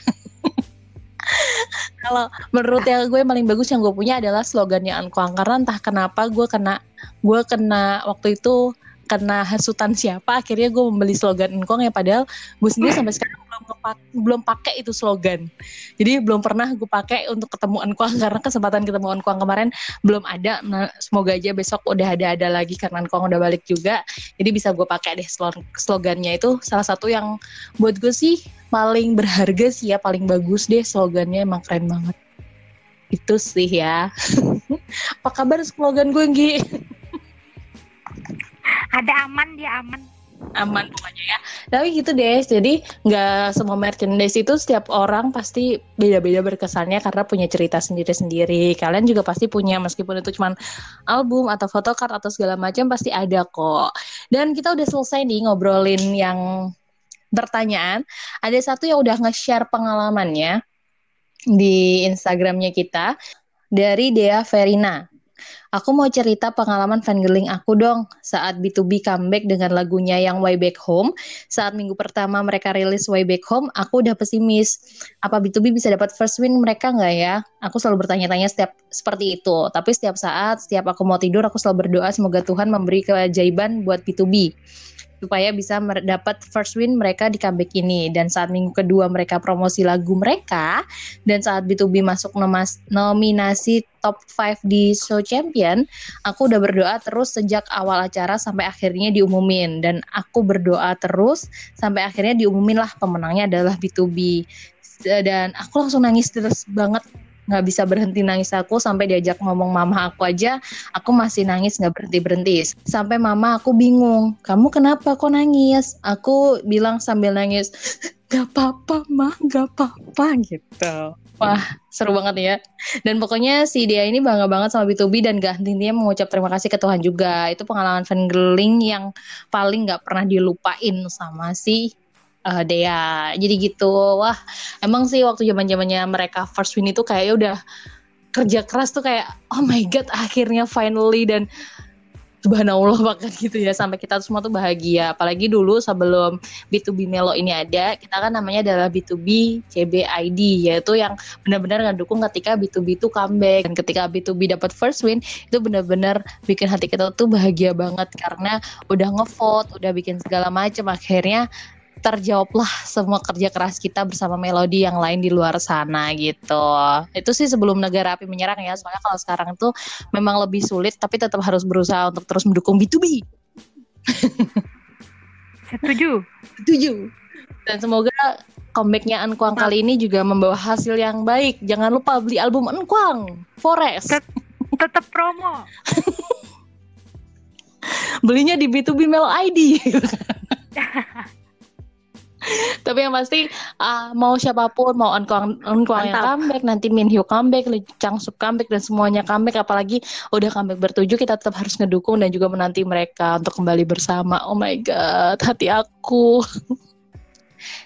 Kalau menurut yang gue yang paling bagus yang gue punya adalah slogannya Eunkwang, karena entah kenapa gue kena gue kena waktu itu karena hasutan siapa, akhirnya gue membeli slogan Eunkwang ya, padahal gue sendiri sampai sekarang belum ngepak- belum pakai itu slogan. Jadi belum pernah gue pakai untuk ketemu Eunkwang, karena kesempatan ketemu Eunkwang kemarin belum ada. Nah, semoga aja besok udah ada-ada lagi karena Eunkwang udah balik juga. Jadi bisa gue pakai deh slogannya itu. Salah satu yang buat gue sih paling berharga sih ya, paling bagus deh slogannya, emang keren banget. Itu sih ya. Apa kabar slogan gue, Nggi? Ada aman, dia aman. Aman pokoknya ya. Tapi gitu deh, jadi gak semua merchandise itu setiap orang pasti beda-beda berkesannya karena punya cerita sendiri-sendiri. Kalian juga pasti punya, meskipun itu cuma album atau photocard atau segala macam pasti ada kok. Dan kita udah selesai nih ngobrolin yang pertanyaan. Ada satu yang udah nge-share pengalamannya di Instagramnya kita, dari Dea Verina. Aku mau cerita pengalaman fangirling aku dong saat B T O B comeback dengan lagunya yang Way Back Home. Saat minggu pertama mereka rilis Way Back Home, aku udah pesimis. Apa B T O B bisa dapat first win mereka nggak ya? Aku selalu bertanya-tanya setiap seperti itu. Tapi setiap saat, setiap aku mau tidur, aku selalu berdoa semoga Tuhan memberi keajaiban buat B T O B supaya bisa mendapat first win mereka di comeback ini. Dan saat minggu kedua mereka promosi lagu mereka, dan saat B T O B masuk nomas, nominasi top five di Show Champion, aku udah berdoa terus sejak awal acara sampai akhirnya diumumin. Dan aku berdoa terus sampai akhirnya diumumin lah pemenangnya adalah B T O B. Dan aku langsung nangis terus banget, nggak bisa berhenti nangis aku, sampai diajak ngomong mama aku aja aku masih nangis nggak berhenti-berhenti. Sampai mama aku bingung, kamu kenapa kok nangis? Aku bilang sambil nangis, nggak apa-apa ma, nggak apa-apa gitu. Wah seru banget ya. Dan pokoknya si dia ini bangga banget sama B T O B dan gak henti-hentinya mengucap terima kasih ke Tuhan juga. Itu pengalaman fangirling yang paling nggak pernah dilupain sama si Uh, Dea. Jadi gitu. Wah emang sih waktu zaman-zamannya mereka first win itu kayaknya udah kerja keras tuh, kayak oh my god akhirnya finally, dan subhanallah bahkan gitu ya, sampai kita semua tuh bahagia. Apalagi dulu sebelum B T O B Melo ini ada, kita kan namanya adalah B T O B C B I D, yaitu yang benar-benar ngedukung ketika B T O B itu comeback. Dan ketika B T O B dapat first win, itu benar-benar bikin hati kita tuh bahagia banget karena udah ngevote, udah bikin segala macam, akhirnya terjawablah semua kerja keras kita bersama melodi yang lain di luar sana gitu. Itu sih sebelum negara api menyerang ya. Soalnya kalau sekarang itu memang lebih sulit, tapi tetap harus berusaha untuk terus mendukung B T O B. Setuju. Setuju. Dan semoga comebacknya Eunkwang kali ini juga membawa hasil yang baik. Jangan lupa beli album Eunkwang Forest. Tetap promo. Belinya di B T O B Melo I D. Tapi yang pasti uh, mau siapapun, mau Eunkwang yang comeback, nanti Minhyuk comeback, Lichang Sub comeback, dan semuanya comeback. Apalagi udah comeback bertujuh, kita tetap harus ngedukung dan juga menanti mereka untuk kembali bersama. Oh my god, hati aku.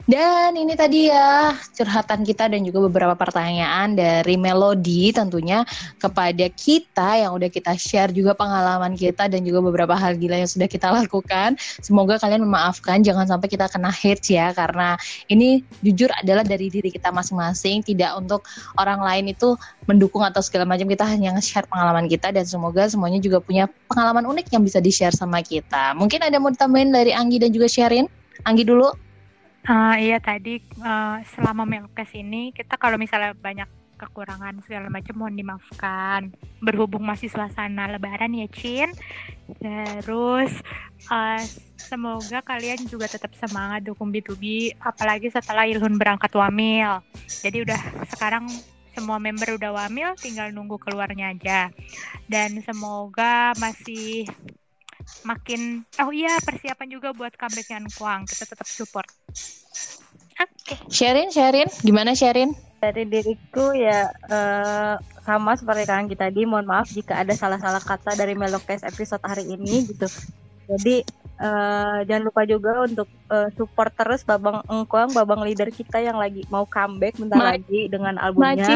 Dan ini tadi ya curhatan kita dan juga beberapa pertanyaan dari Melody tentunya kepada kita yang udah kita share juga pengalaman kita dan juga beberapa hal gila yang sudah kita lakukan. Semoga kalian memaafkan, jangan sampai kita kena hate ya, karena ini jujur adalah dari diri kita masing-masing, tidak untuk orang lain itu mendukung atau segala macam. Kita hanya nge-share pengalaman kita dan semoga semuanya juga punya pengalaman unik yang bisa di-share sama kita. Mungkin ada mau ditambahin dari Anggi dan juga Sherin? Anggi dulu. Uh, iya tadi uh, selama Melocast ini kita kalau misalnya banyak kekurangan segala macam mohon dimaafkan. Berhubung masih suasana lebaran ya Cin. Terus uh, semoga kalian juga tetap semangat dukung B T O B, apalagi setelah Ilhun berangkat wamil. Jadi udah sekarang semua member udah wamil, tinggal nunggu keluarnya aja. Dan semoga masih makin, oh iya persiapan juga buat comebacknya Eunkwang, kita tetap support. Oke. Okay. Sharin, Sharin, gimana Sharin? Dari diriku ya uh, sama seperti Kang Anggi tadi, mohon maaf jika ada salah-salah kata dari Melocast episode hari ini gitu. Jadi uh, jangan lupa juga untuk uh, support terus Babang Eunkwang, Babang leader kita yang lagi mau comeback bentar Ma- lagi dengan albumnya. Maji.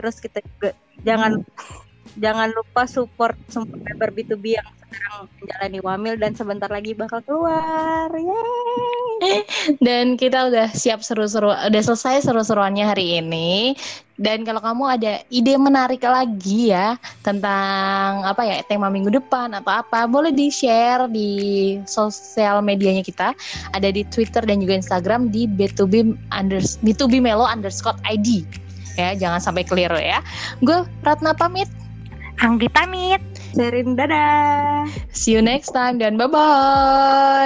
Terus kita juga jangan hmm. Jangan lupa support semua member B T O B yang sekarang menjalani wamil dan sebentar lagi bakal keluar. Yeay. Dan kita udah siap seru-seru, udah selesai seru-seruannya hari ini. Dan kalau kamu ada ide menarik lagi ya tentang apa ya tema minggu depan atau apa, boleh di-share di sosial medianya kita. Ada di Twitter dan juga Instagram di B T O B unders- B T O B Melo underscore I D. Ya, jangan sampai keliru ya. Gue Ratna pamit. Anggi pamit. Serin dadah. See you next time dan bye-bye.